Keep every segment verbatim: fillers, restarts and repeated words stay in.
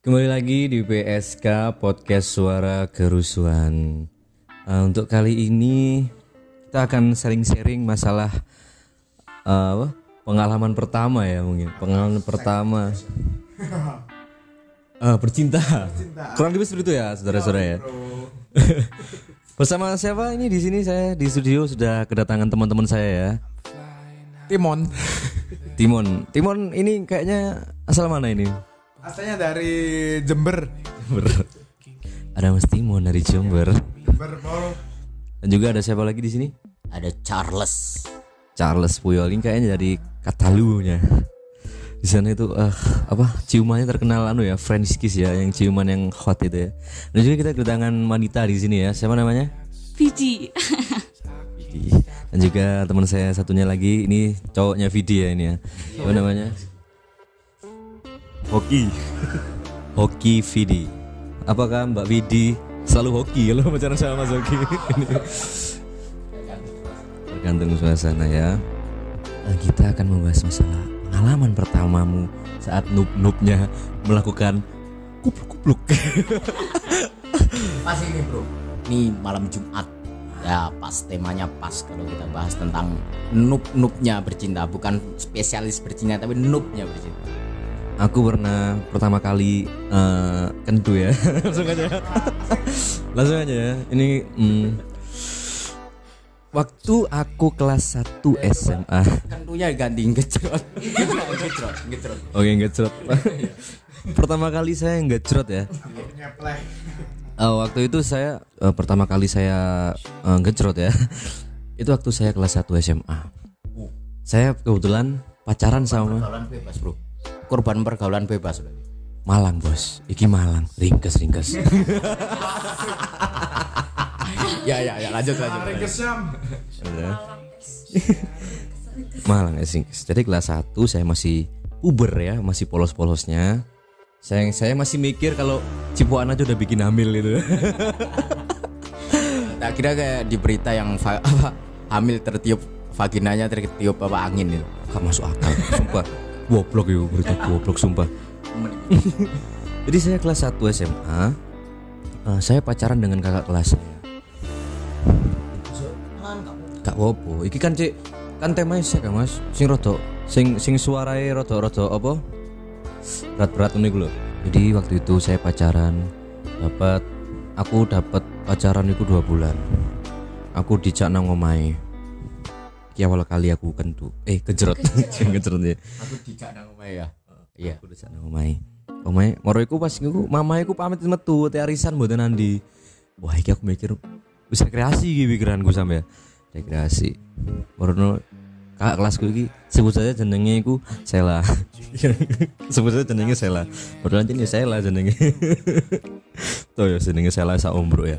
Kembali lagi di P S K Podcast Suara Kerusuhan. uh, Untuk kali ini kita akan sharing-sharing masalah uh, pengalaman pertama ya mungkin Pengalaman pertama uh, Bercinta Kurang lebih seperti itu ya saudara-saudara ya. Bersama siapa ini di sini saya di studio sudah kedatangan teman-teman saya ya. Timon Timon Timon ini kayaknya asal mana ini? Asalnya dari Jember. Jember. Ada Mas Timon dari Jember. Jember, Bro. Dan juga ada siapa lagi di sini? Ada Charles. Charles Puyol ini kayaknya dari Catalunya. Di sana itu uh, apa? Ciumannya terkenal anu ya, French kiss ya, yang ciuman yang hot itu ya. Dan juga kita kedatangan wanita di sini ya. Siapa namanya? Vidi. Vidi. Dan juga teman saya satunya lagi, ini cowoknya Vidi ya ini ya. Siapa namanya? Hoki. Hoki Vidi. Apakah Mbak Vidi selalu hoki kalau pacaran sama Mas Hoki? Tergantung suasana ya. Kita akan membahas masalah pengalaman pertamamu saat noob-noobnya melakukan kupluk-kupluk. Pas ini bro, ini malam Jumat ya, pas temanya pas kalau kita bahas tentang noob-noobnya bercinta. Bukan spesialis bercinta tapi noobnya bercinta. Aku pernah pertama kali uh, kentu ya. Langsung aja Langsung aja ya Ini mm, waktu aku kelas satu S M A. Kentunya ganti ngecrot. Ngecrot Ngecrot Oke ngecrot Pertama kali saya ngecrot ya. uh, Waktu itu saya uh, Pertama kali saya uh, ngecrot ya. Itu waktu saya kelas satu S M A. Saya kebetulan pacaran sama Pacaran bebas bro korban pergaulan bebas. Malang bos, iki Malang, ringkes ringkes. ya ya ya lanjut lanjut. Malang es ringkes. Jadi kelas satu saya masih uber ya, masih polos-polosnya. Saya saya masih mikir kalau Cipuan aja udah bikin hamil itu. Nah, kira kayak di berita yang va- apa, hamil tertiup vaginanya tertiup apa angin itu. Gak masuk akal, sumpah. Goblok ya, berita goblok sumpah. Jadi saya kelas satu S M A, uh, saya pacaran dengan kakak kelas saya. Kak Wopo, iki kan cek kan temanya sih kak mas, sing roto, sing sing suarai roto roto apa? Berat berat ini gue. Jadi waktu itu saya pacaran, dapat aku dapat pacaran itu dua bulan. Aku dijak nang omahe. Ki awal kali aku kentu, eh kejerot, kejerot ya. Aku dijak nang omahe ya. Iya. Aku dijak nang omahe. Omahe, moro iku pas iku mamahe ku pamit metu te arisan mboten nandi. Wah, iki aku mikir wis rekreasi iki pikiranku sampe ya. Rekreasi. Moro kakak kelasku iki sebut saja jenenge iku Sela. Sebut saja jenenge Sela. Padahal jenenge Sela jenenge. Toh ya jenenge Sela sak ombruk ya.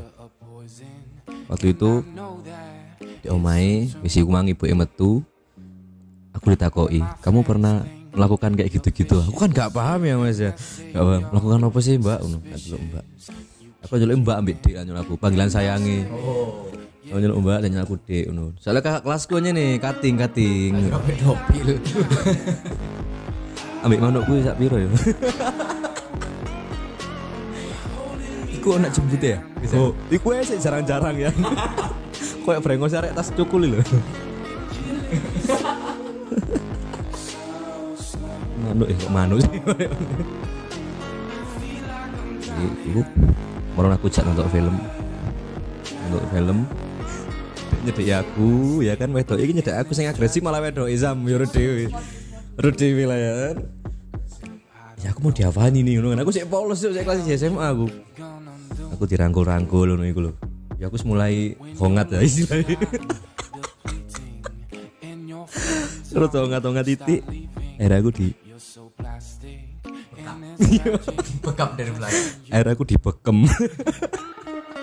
Waktu itu di omahe wis iku mang ibuke metu. Aku ditakoki, "Kamu pernah melakukan kayak gitu-gitu?" Aku kan gak paham ya, Mas ya. Gak paham. Melakukan apa sih, Mbak? Ngono. Mbak. Aku njaluk Mbak ambek Dik lan aku. Panggilan sayangi. Oh. Aku njaluk Mbak dan aku Dik ngono. Soale kakak kelasku nih kating-kating. Pedofil. Ambek manukku sak piro ya? Iku anak jembut ya? Oh, iku wis jarang-jarang ya. Koyok brengos arek tas cukul lho. Manuk eh manuk sih. Ibu, moron aku cak nonton film. Nonton film. Nyedeki aku, ya kan wedok iki nyedeki aku sing agresif malah wedok Izam yo dhewe. Dhewe lah ya. Ya aku mau diawani nih ngono. Aku sik polos yo sik kelas S M A aku. Aku dirangkul-rangkul ngono iku lho. Ya aku mulai hongat ya istilahnya. Terus hongat-hongat titik. Akhirnya aku di bekam dari belakang. Akhirnya aku dibekem.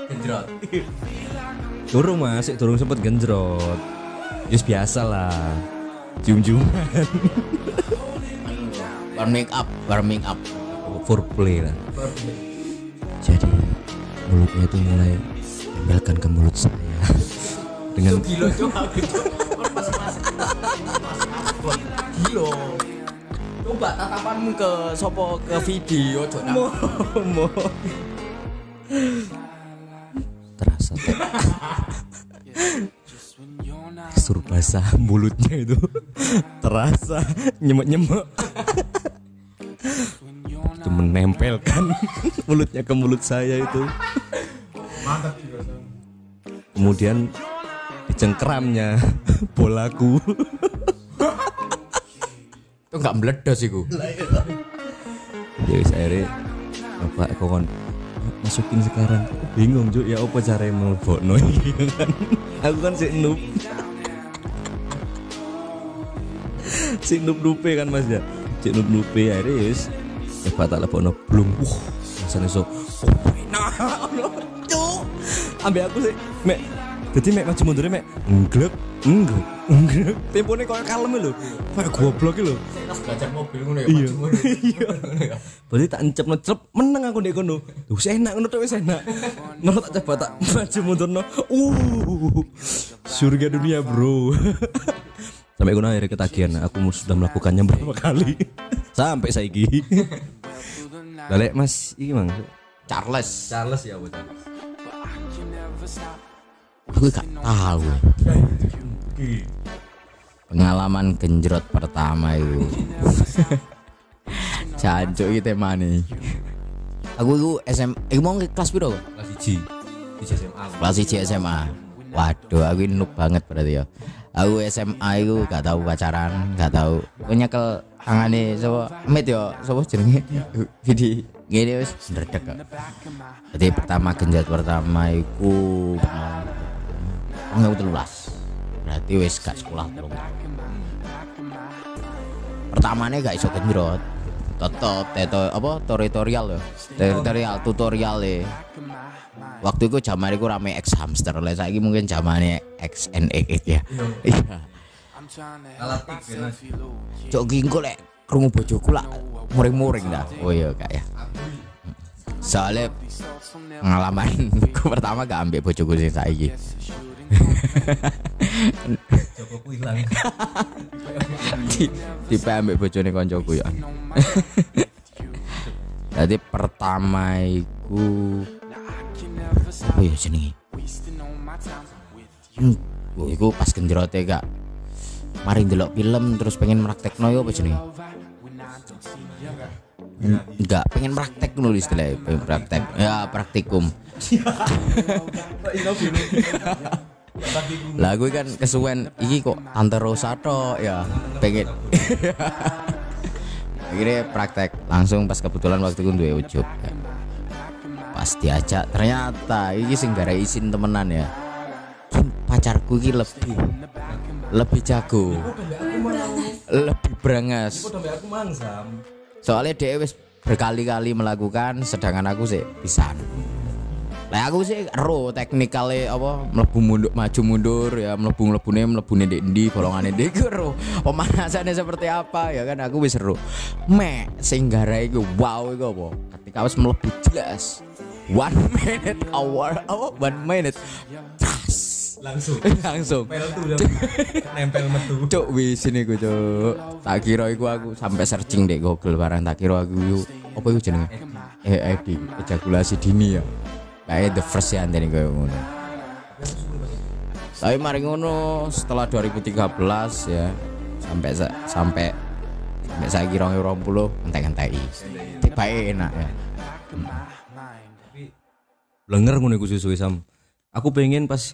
Genjrot. Durung mas, durung sempet genjrot. Yus biasa lah. Cium-ciuman. Warming up, warming up. Foreplay lah. Jadi mulutnya itu mulai tempelkan ke mulut saya dengan gilo coba gitu. Gilo. Coba tatapanmu ke sopo ke video jona. Mo. Terasa. Suruh basah mulutnya itu. Terasa nyemek-nyemek. Itu menempelkan mulutnya ke mulut saya itu. Mantap juga. Kemudian dicengkramnya bolaku. Itu gak meledas iku. Ya wis akhire bapak kon masukin sekarang. Aku bingung juk ya apa carane mlebokno iki kan. Aku kan sik noob. Sik noob-noobe kan Mas ya. Sik noob-noobe akhire wis coba tak lebokno blung. Wah, rasane iso. Nah, cuk. Ambek aku sik mek dadi mek maju mundure mek ngglek ngglek ngglek tempone koyo kalem lho koyo goblok lho terus belajar mobil ngono ya maju ngono ngono ya berarti tak encepno cep meneng aku ndek kono lho wis enak ngono tok wis enak ngono tak coba tak maju mundurno uh surga dunia bro sampai kono akhirnya ketagihan aku sudah melakukannya beberapa kali sampai saiki lha Mas iki Mang Charles Charles ya Bu Charles aku gak tahu pengalaman genjerot pertama itu jancuk iki temane aku itu S M A aku mau kelas piro kelas satu S M A kelas satu S M A waduh aku noob banget berarti ya aku S M A itu gak tahu pacaran gak tahu punya ke tangane sapa amit ya sapa jenenge Vidi ngene wis ndredeg berarti pertama genjerot pertama iku ngelulas. Berarti wis gak sekolah terus. Pertamane gak iso genjerot. Tetep teto apa tutorial ya. Tutorial tutorial e. Waktu iku jamane iku rame xHamster. Lah saiki mungkin jamane X N X X ya. Iya. Alat tiga. Cok gingko lek krungu bojoku lak muring-muring dah. Oh iya gak ya. Soalnya pengalaman ku pertama gak ambek bojoku sing saiki. Jokoku hilang. Tipe ambek bojone koncoku ya. Jadi pertama iku apa ya jenenge? Iku pas genjerote gak mari ndelok film terus pengen praktekno yo apa jenenge? Enggak, pengen praktek nulis deh, pengen praktek. Ya praktikum. Lah gue kan kesuwen iki kok Tante Rosa tok ya pengen akhirnya praktek langsung pas kebetulan waktu itu duwe ujub ya. Pas diajak ternyata iki sing gara izin temenan ya pacarku iki lebih lebih jago lebih brangas soalnya dia wis berkali-kali melakukan sedangkan aku sih pisan. Lah aku sih ro teknikale apa mlebu mundur maju mundur ya mlebu mlebune mlebune ndek ndi bolongane ndek ro pemanasane seperti apa ya kan aku wis ro mek sing garae iku wow iku apa ketika wis mlebu jelas one minute hour oh one minute tas langsung langsung nempel metu cuk wis niku cuk tak kira iku aku sampai searching ndek Google barang tak kira aku yo apa iku jenenge eh ejakulasi dini ya. Kayak the first ya antene koyo ngono. Tapi mari ngono setelah dua ribu tiga belas ya sampai sampai sampai saiki dua ribu dua puluh entek-enteki. Tibae enak ya. Blenger ngono iku susu Sam. Aku pengen pas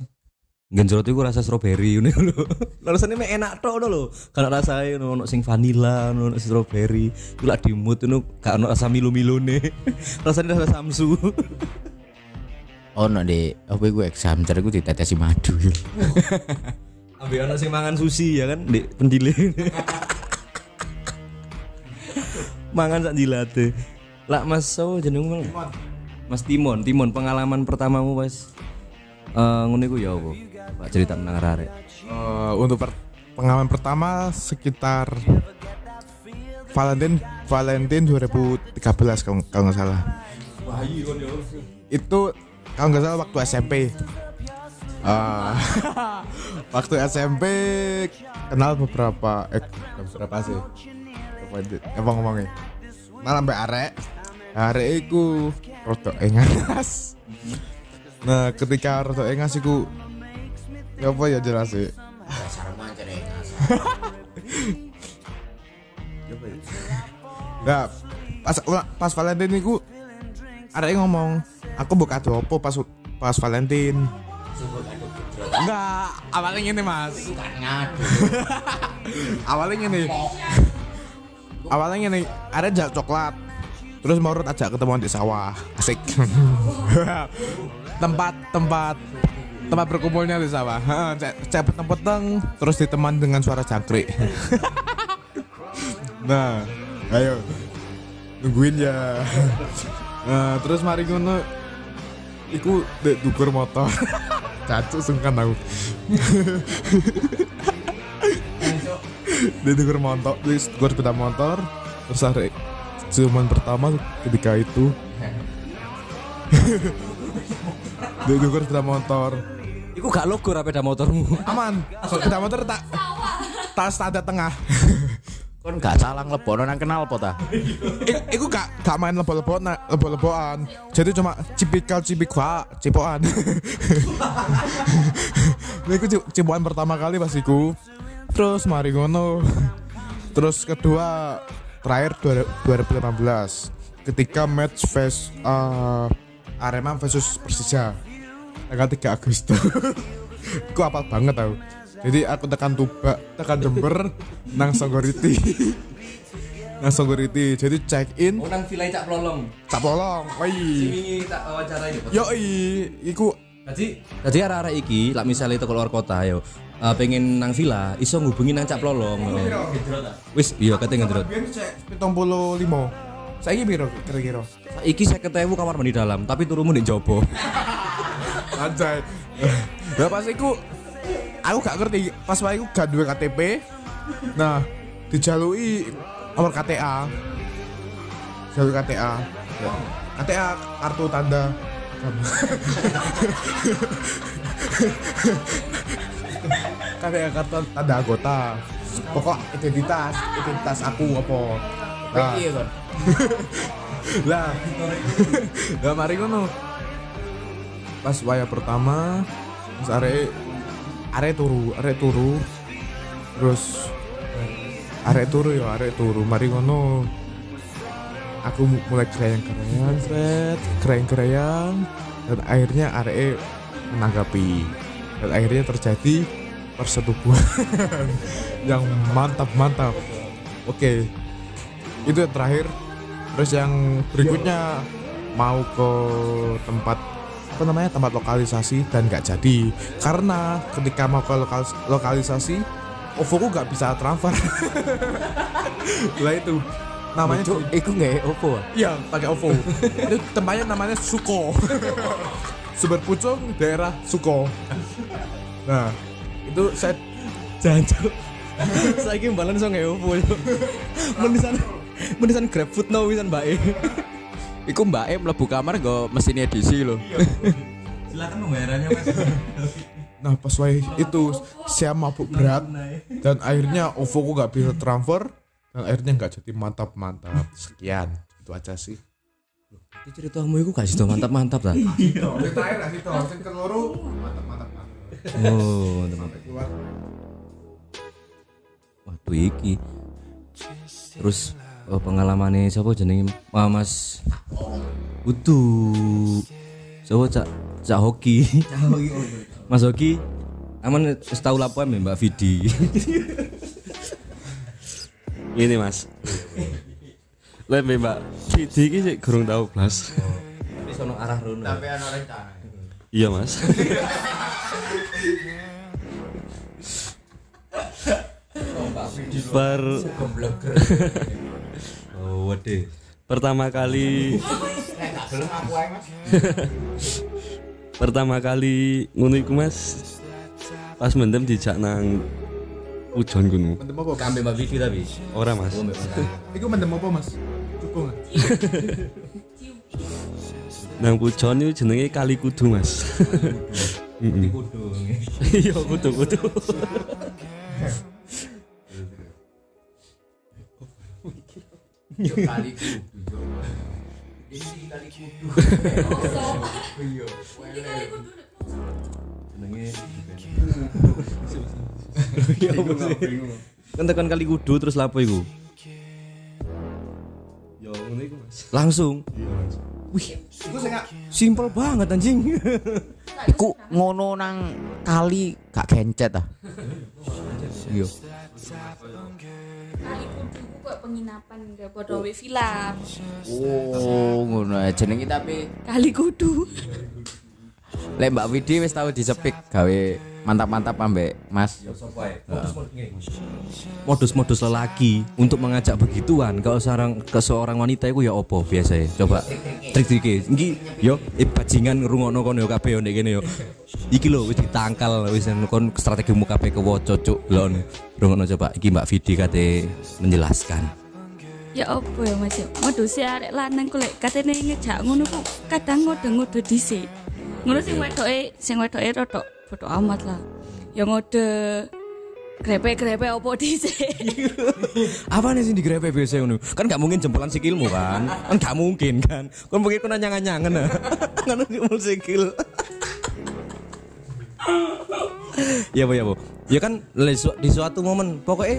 genjerot iku rasa strawberry ngono lho. Rasane mek enak tok ngono lho. Kan rasane ono sing vanila, ono strawberry, iku lak dimut ngono gak ono rasa milu-milune. Rasane rasa samsu. Oh no deh, apa gue xHamster gue ditetesi madu. Ambil anak sing mangan sushi ya kan, di pendile. Mangan sak jilate. Lak Mas so jeneng Mas. Mas Timon, Timon pengalaman pertamamu pas uh, ngene ku ya apa? Pak cerita nang arek. Uh, untuk per- pengalaman pertama sekitar Valentine Valentine dua ribu tiga belas kalau kalau enggak salah. Wah, iya kan ya. Itu kalau nggak salah waktu S M P, uh, waktu S M P kenal beberapa, eh, beberapa sih, lanjut. Emang ngomongnya malah mbak arek arek iku rotok engas. Nah ketika rotok engas iku ya apa ya jelas sih sama aja engas. Nah pas pas Valentine iku arek ngomong aku buka kado opo pas pas Valentine. Enggak, awalnya ngene Mas. Awalnya ngene. Awalnya ngene, ada jak coklat. Terus mau urut ajak ketemuan di sawah. Asik. Tempat-tempat tempat berkumpulnya di sawah. Heeh, cepet-cepeteng terus diteman dengan suara jangkrik. Nah, ayo. Nungguin ya. Nah, terus mari ngono iku dek dukur motor. Cacuk sungkan aku. Dia denger montok, terus gue sepeda motor. Terus hari ciuman pertama ketika itu dia denger sepeda motor. Iku gak logo sepeda motormu. Aman, sepeda motor tak tak ada tengah. Kon gak salang lebon nang kenal po ta. Iku gak gak main lebon-lebon lebon-leboan. Jadi cuma cipikal cipikwa, cipoan. Iku cipoan pertama kali pas iku. Terus mari ngono. Terus kedua terakhir dua ribu delapan belas ketika match face uh, Arema versus Persija tanggal tiga Agustus. Aku apal banget tau. Jadi aku tekan Tuba, tekan Jember nang Songgoriti. Nang Songgoriti. Jadi check in. Oh nang Vilai Cak Plolong. Cak Plolong. Woi. Wingi tak wawancara iki. Yo iku. Jadi jadi arek-arek iki lak misale teko luar kota yo. Uh, pengen nang villa, iso ngubungi nang Cak Plolong. Wis, iya kate ngendrot. Biyen sek tujuh puluh lima. Saiki piro kira-kira? Saiki seket ribu kamar mandi dalam, tapi turumu ning jaba. Anjay. Lah pas iku aku gak ngerti, pas wae iku gak duwe K T P. Nah, dijalui nomor K T A. Jaluk K T A. K T A kartu tanda. K T A kartu tanda anggota. Pokok identitas, identitas aku apa. Nah. Lah. Lah mari ngono. Pas wae pertama, pas arek Are turu, are turu, terus are turu ya, are turu. Mari ngono, aku mulai kerayang-kerayang, set, kerayang-kerayang, dan akhirnya are menanggapi, dan akhirnya terjadi persetubuhan yang mantap-mantap. Oke, itu yang terakhir. Terus yang berikutnya mau ke tempat apa namanya tempat lokalisasi dan nggak jadi karena ketika mau ke lokalis, lokalisasi OVO ku nggak bisa transfer. Lah itu namanya itu aku nggak OVO ya pakai OVO. Itu tempatnya namanya Suko. Sumber Pucung daerah Suko. Nah itu saya jancuk saya ini balan so nggak OVO menisan menisan GrabFood no menisan bae. Iku Mbak E mlebu kamar nggo mesin edisi lho. Silakan pembayarannya Mas. Nah, pas wae itu saya mabuk berat dan akhirnya OVO ku enggak bisa transfer dan akhirnya enggak jadi mantap-mantap. Sekian. Itu aja sih. Loh, ceritamu iku gak sido mantap-mantap ta? Iya. Terakhir gak sido, sing keloro mantap-mantap. Oh, mantap. Waduh iki. Terus oh, pengalamannya siapa jenenge ah, Mas Utu siapa cak cak Hoki. Mas Hoki aman setahu laporan ya Mbak Vidi. Ini Mas lebih Mbak Vidi ini sih kurang tahu plus tapi sono arah rono tapi ada rencana. Iya Mas. Per oh waduh pertama kali pertama kali ngono iku Mas pas mendem dijak nang ujon gunung mendem apa kambe Mbak Vidi tapi ora Mas iku mendem apa Mas cukup enggak nang ujon iku jenenge Kali Kudu Mas. Kali Kudu iya kudu kudu tujuh kali kudu ini kali kudu iya kali kudu jenenge iya kan tekan kali kudu terus lapo iku yo ngene iku langsung iya langsung wih iku simpel banget anjing iku ngono nang kali gak kencet ah iya kali kudu kok penginapan nggak Broadway film. Oh, ngono ae jenenge tapi kali kudu. Lek Mbak Vidi wis tau disepik gawe mantap-mantap ambek Mas. Ya sapa ae? Modus-modus lelaki untuk mengajak begituan kalau seorang ke seorang wanita iku ya apa biasae? Coba trik-trike. Iki yo e bajingan ngrungokno kono yo kabeh ndek kene yo. Iki lho wis ditangkal wis kon strategimu kabeh kewoco cuk lho. Rungokno coba iki Mbak Vidi kate menjelaskan. Ya apa ya Mas yo. Modus e arek lanang ku lek katene ngejak ngono ku kadang ngode-ngode dhisik. Ngono sing wedoke, sing wedoke rodok bodoh amat lah. Ya ngode grepe-grepe opo dhisik. Apane sing digrepe biasa ngono? Kan gak mungkin jempolan sikilmu kan. Kan gak mungkin kan. Kan mungkin kono nyangan-nyangen. Ngono sikil sikil. Ya, Bu, ya, Bu. Ya kan di suatu momen pokoknya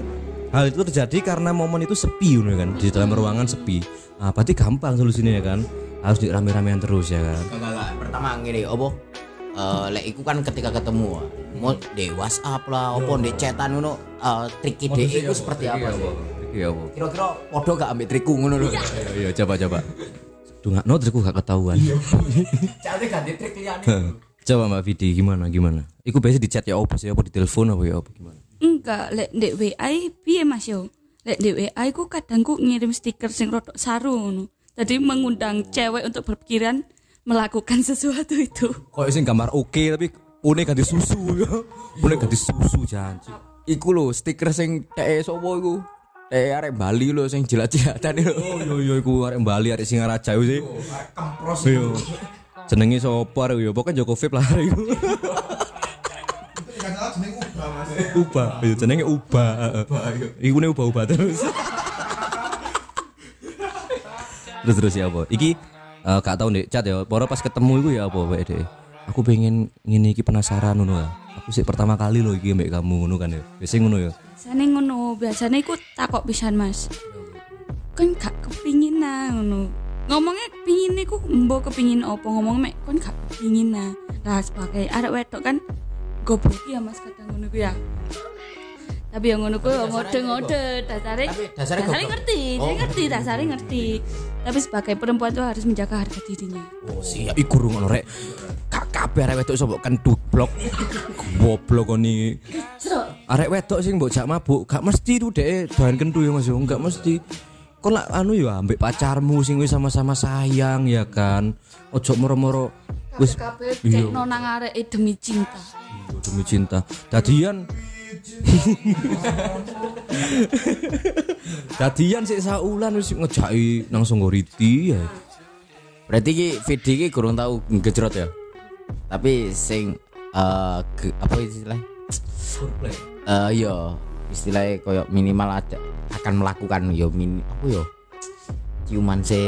hal itu terjadi karena momen itu sepi ngono kan. Di dalam ruangan sepi. Ah, berarti gampang solusinya ya kan. Harus di rame-ramean terus ya kan. Enggak, pertama ngene opo? Eh lek iku kan ketika ketemu mau di WhatsApp lah opo ndek chatan ngono trik ide iku seperti apa sih? Iya opo? Kira-kira podo gak ambek trikku ngono lho. Iya coba-coba. Dungakno trikku gak ketahuan. Cari ganti trik liyane. Coba Mbak Vidi gimana gimana? Iku biasa di chat ya opo sih opo di telepon opo ya opo gimana? Enggak, lek ndek W A piye Mas yo? Lek ndek W A iku kadangku ngirim stiker sing rodok saru ngono. Jadi mengundang cewek untuk berpikiran melakukan sesuatu itu. Kok sing gambar oke tapi une ganti susu ya. Une ganti susu janji. Iku lho stiker sing teke sapa iku? Teke arek Bali lho sing jilat-jilatane lho. Oh yo yo iku arek Bali arek Singaraja wis. Kempros yo. Jenenge sapa arek yo? Pokoke Joko Vip lah arek iku. Jangan jenenge Uba Mas. Uba, yo jenenge Uba. Uba yo. Iku ne ubah-ubah terus. Terus terus ya apa? Iki uh, gak tau ndek chat ya. Poro pas ketemu iku ya apa wae dhek. Aku pengen ngene iki penasaran ngono ya. Aku sik pertama kali lho iki mbek kamu ngono kan ya. Wis ngono ya. Biasane ngono, biasane iku takok pisan Mas. Kan gak kepingin nah ngono. Ngomongnya pingin iku mbok kepingin apa ngomong mek kon gak kepingin nah. Lah sebagai arek wedok kan goblok ya Mas kadang ngono ku ya. Tapi yang ngono ku ngode-ngode dasare dasare ngerti, dia ngerti dasare ngerti. Tapi sebagai perempuan tuh harus menjaga harga dirinya. Oh, siap iku ngono rek. Kak kabeh arek wedok sok kentut blok. Goblok ngene. Arek wedok sing mbok jak mabuk, gak mesti tuh dhek bahan kentu ya Mas yo, gak mesti. Kon lak anu ya ambek pacarmu sing wis sama-sama sayang ya kan. Ojo moro-moro wis kabeh cekno nang areke demi cinta. Demi cinta. Dadian Dadian sik saulan wis ngejaki nang Songgoriti ya. Berarti iki Vidi iki kurang tau ngejrot ya. Tapi sing uh, ge, apa istilahnya? Foreplay. Eh uh, ya, istilahnya koyo minimal ada, akan melakukan ya min apa ya? Ciuman se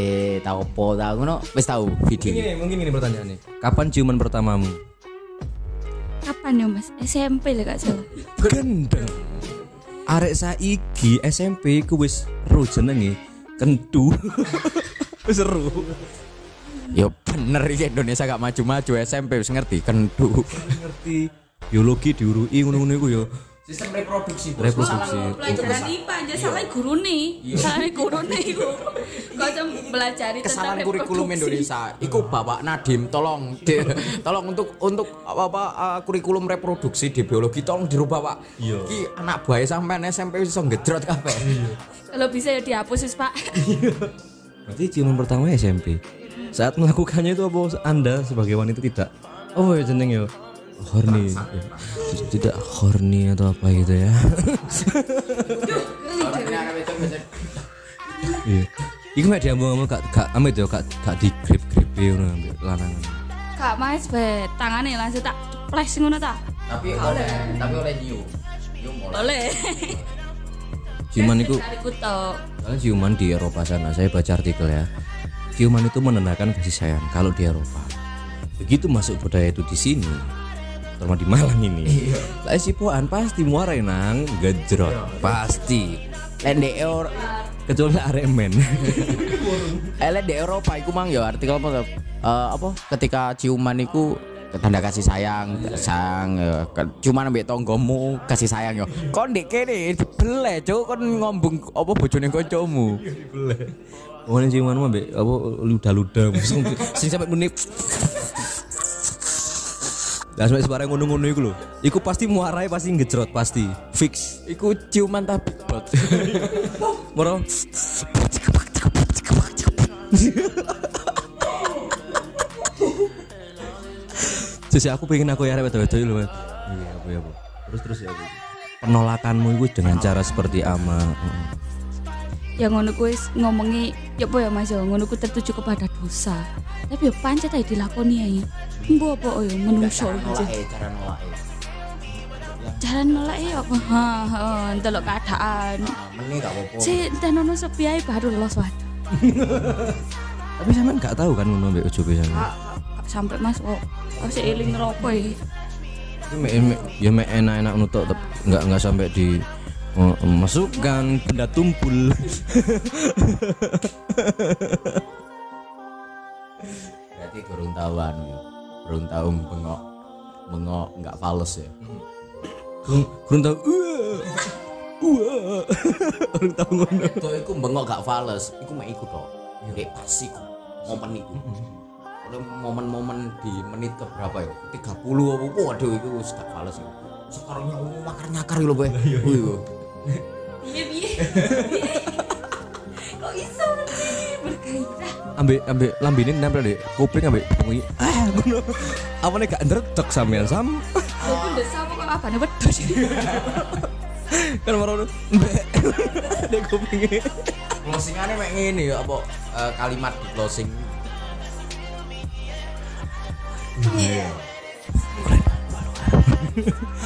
tau apa tau ngono wis tau Vidi. Ngene mungkin ngene pertanyaane. Kapan ciuman pertamamu? Kapan ya Mas? S M P lah gak salah. Gendeng. Arek saiki S M P ku wis ro jenenge kentu. Wis ro. Ya bener iki Indonesia gak maju-maju S M P wis ngerti kentu. Ngerti biologi diurui ngono-ngono iku ya. Sistem reproduksi. Reproduksi. Pelajaran I P A aja salah gurune. Salah gurune iku. Kok mempelajari tentang reproduksi. Kurikulum Indonesia. Iku bawa Nadiem tolong di, tolong untuk untuk apa uh, kurikulum reproduksi di biologi tolong dirubah, Pak. Iki anak buahe sampean S M P wis iso ngedrot kabeh. Kalau bisa ya dihapus wis, Pak. Berarti ciuman pertama S M P. Saat melakukannya itu apa Anda sebagai wanita tidak? Oh, ya jeneng yo. Horny tidak horny atau apa gitu ya. Iya. Iku mek diambung-ambung gak gak amit yo gak gak digrip-gripe ngono ambek lanangan. Gak mas be, tangane langsung tak flash ngono ta. Tapi oleh tapi oleh nyium. Nyium oleh. Ciuman itu kalian ciuman di Eropa sana, saya baca artikel ya. Ciuman itu menandakan kasih sayang kalau di Eropa. Begitu masuk budaya itu di sini, terutama di Malang ini, lah si poan pasti muara nang gejrot pasti. Lende or kecuali Aremen. Elek di Eropa iku mang ya artikel apa apa ketika ciuman iku tanda kasih sayang, sayang cuman ambek tanggamu kasih sayang yo. Kon ndek kene beleh, Cuk, kon ngombong apa bojone kancamu. Beleh. Wong ciumanmu ambek apa luda-luda sing sampe muni. Lah sampe suara ngono-ngono iku lho. Iku pasti muarahe pasti ngejrot pasti. Fix. Iku ciuman tapi bot. Moro. Jadi aku pengen aku ya rewet-rewet dulu. Iya, apa ya, Bu. Terus-terus ya, Bu. Penolakanmu itu dengan cara seperti ama. Ya ngono ku wis ngomongi ya apa ya Mas ya, ngono ku tertuju kepada dosa. Tapi ya pancet ae dilakoni ae. Mbok apa ya menungso iki. Cara nolak e. Cara nolak e apa? Ha, heeh, ndelok keadaan. Meni gak apa-apa. Cek tenono sepi ae baru los wae. Tapi sampean gak tahu kan ngono mbek ojobe sampean. Sampai Mas kok oh, sik eling rokok iki. Ya mek enak-enak nutuk enggak enggak sampai di uh, masukkan benda tumpul. Berarti kurang tahu anu ya. Kurang tahu bengok. Bengok enggak fales ya. Kurang kurang tahu. Kurang tahu ngono. Itu iku bengok gak fales, iku mek iku tok. Nek pas iku momen iku. Momen-momen di menit ke berapa ya? tiga puluh apa? Waduh itu sudah fales ya. Sekarangnya umum makar-nyakar lho, Boy. Iya. Piye-piye? Kok iso mesti berkairah. Ambek ambek lambene nempel dek kuping ambek bengi. Ah, ngono. Apane gak ndredeg sampean sam. Kok ndesa apa kok abane wedhus. Kan marane mbek. Dek kupinge. Closingane mek ngene ya apa kalimat di closing. Iya. Keren banget.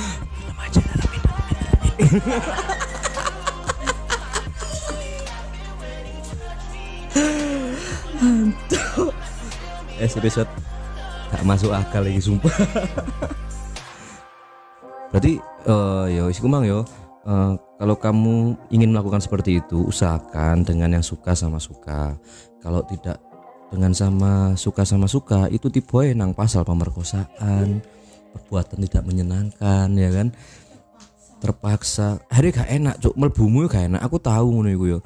Film aja dalam hidup. Mantap. Es episode tak masuk akal lagi sumpah. Berarti uh, yo wis kumang yo. Uh, kalau kamu ingin melakukan seperti itu, usahakan dengan yang suka sama suka. Kalau tidak dengan sama suka sama suka itu tiboe nang pasal pemerkosaan, perbuatan tidak menyenangkan ya kan, terpaksa. Hari gak enak cuk, melbumu gak enak. Aku tahu ngono iku yo.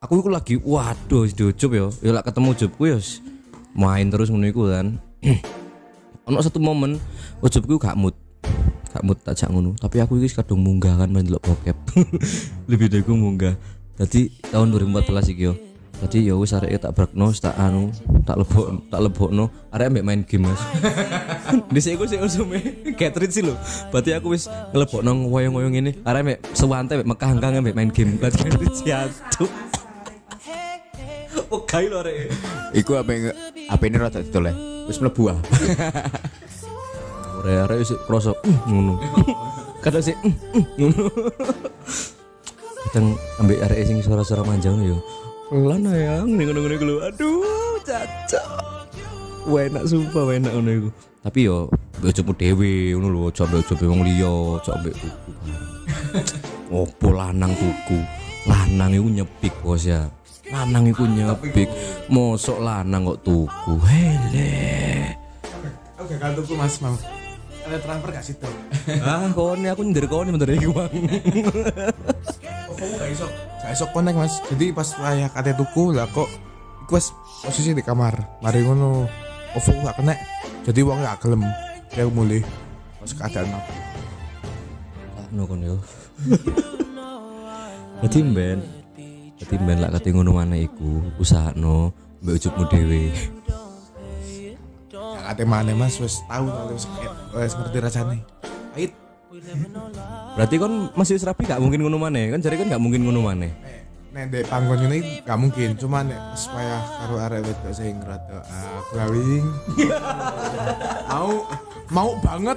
Aku iku lagi waduh dojob yo. Ya lak ketemu jobku yo main terus ngono iku kan. Ono satu momen jobku gak mood. Gak mood tak jak ngono, tapi aku iki kadung munggah kan ndelok bokep. Lebih deku munggah. Dadi tahun dua ribu empat belas iki yo. Tadi ya wis areke tak brekno, tak anu, tak lebok, tak lebokno. Arek ambek main game, Mas. Dhisik iku sik usume Catherine sih lho. Berarti aku wis nglebokno ngoyong-ngoyong ngene. Arek ambek sewante ambek Mekah angkang ambek main game. Berarti jatuh. Oh, gawe lho areke. Iku ape apene rada ditoleh. Wis mlebu ah. Ora arek sik kroso ngono. Kadang sik ngono. Kadang ambek areke sing suara-suara manjang yo. Lana yang ngono-ngono iku lho. Aduh, cacok. Enak sumpah, enak ngono iku. Tapi yo ojomu dhewe ngono lho, ojo ambek ojo wong liya, ojo ambek tuku. Opo lanang tuku? Lanang iku nyepik, Bos ya. Lanang iku nyepik. Mosok lanang kok tuku. Hele. Oke, kan tuku Mas, Mam. Ada transfer gak situ? Ah, kone aku nyender kone bentar iki, Bang. Kamu gak iso, gak iso connect Mas. Jadi pas layak ate tuku lah kok iku wis posisi di kamar. Mari ngono. Ovo gak kena. Jadi wong gak gelem. Ya mulih. Pas keadaan apa? Ngono kon yo. Dadi mben. Dadi mben lak kate ngono maneh iku, usahakno mbek ujugmu dhewe. Ate maneh Mas wis tau wis wis ngerti rasane. Ait. Berarti kon masih wis rapi gak mungkin ngono maneh. Kan jare kan gak mungkin ngono maneh. Nek ndek panggon ngene gak mungkin, cuman nek supaya karo arek wedok sing rada glowing. Mau mau banget.